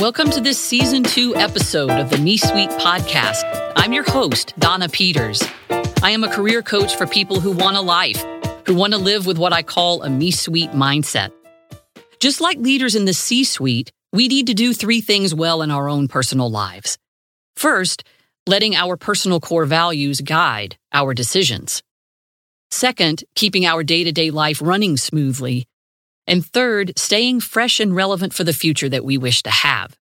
Welcome to this Season 2 episode of the Me-Suite Podcast. I'm your host, Donna Peters. I am a career coach for people who want a life, who want to live with what I call a Me-Suite mindset. Just like leaders in the C-suite, we need to do three things well in our own personal lives. First, letting our personal core values guide our decisions. Second, keeping our day-to-day life running smoothly. And third, staying fresh and relevant for the future that we wish to have.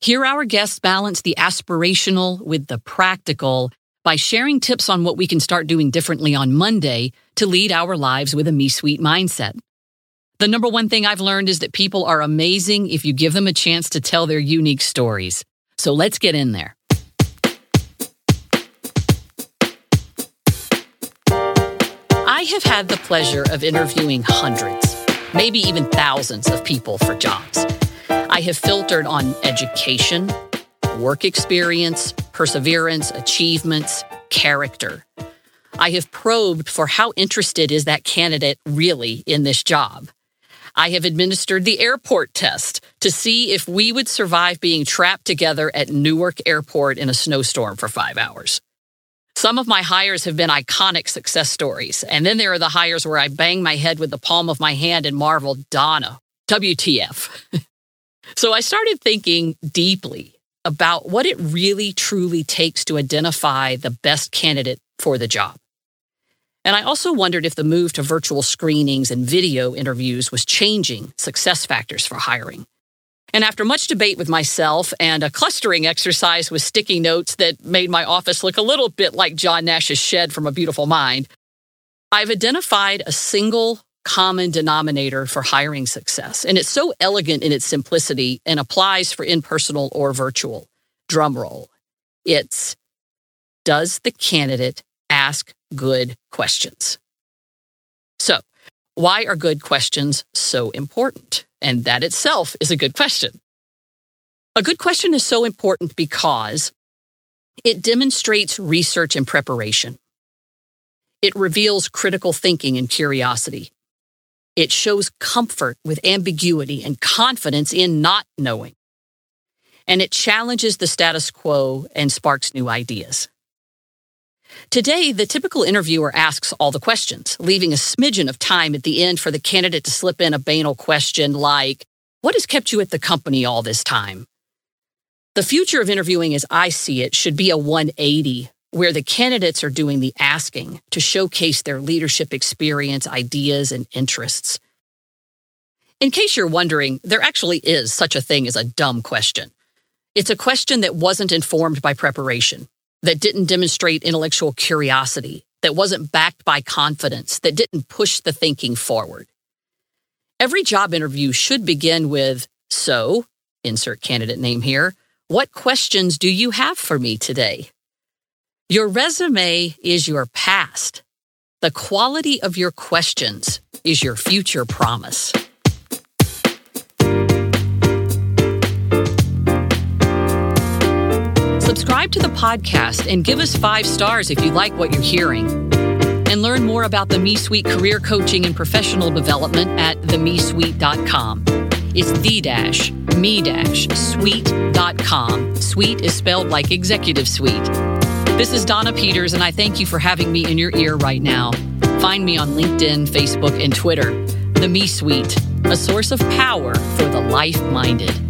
Here, our guests balance the aspirational with the practical by sharing tips on what we can start doing differently on Monday to lead our lives with a Me-Suite mindset. The number one thing I've learned is that people are amazing if you give them a chance to tell their unique stories. So let's get in there. I have had the pleasure of interviewing hundreds, maybe even thousands of people for jobs. I have filtered on education, work experience, perseverance, achievements, character. I have probed for how interested is that candidate really in this job. I have administered the airport test to see if we would survive being trapped together at Newark Airport in a snowstorm for 5 hours. Some of my hires have been iconic success stories, and then there are the hires where I bang my head with the palm of my hand and marvel, Donna, WTF. So I started thinking deeply about what it really truly takes to identify the best candidate for the job. And I also wondered if the move to virtual screenings and video interviews was changing success factors for hiring. And after much debate with myself and a clustering exercise with sticky notes that made my office look a little bit like John Nash's shed from A Beautiful Mind, I've identified a single common denominator for hiring success. And it's so elegant in its simplicity and applies for in-personal or virtual. Drumroll. It's, does the candidate ask good questions? So, why are good questions so important? And that itself is a good question. A good question is so important because it demonstrates research and preparation. It reveals critical thinking and curiosity. It shows comfort with ambiguity and confidence in not knowing. And it challenges the status quo and sparks new ideas. Today, the typical interviewer asks all the questions, leaving a smidgen of time at the end for the candidate to slip in a banal question like, what has kept you at the company all this time? The future of interviewing as I see it should be a 180, where the candidates are doing the asking to showcase their leadership experience, ideas, and interests. In case you're wondering, there actually is such a thing as a dumb question. It's a question that wasn't informed by preparation, that didn't demonstrate intellectual curiosity, that wasn't backed by confidence, that didn't push the thinking forward. Every job interview should begin with, so, insert candidate name here, what questions do you have for me today? Your resume is your past. The quality of your questions is your future promise. Subscribe to the podcast and give us 5 stars if you like what you're hearing. And learn more about the Me-Suite career coaching and professional development at themesuite.com. It's the-me-suite.com. Suite is spelled like executive suite. This is Donna Peters, and I thank you for having me in your ear right now. Find me on LinkedIn, Facebook, and Twitter. The Me-Suite, a source of power for the life-minded.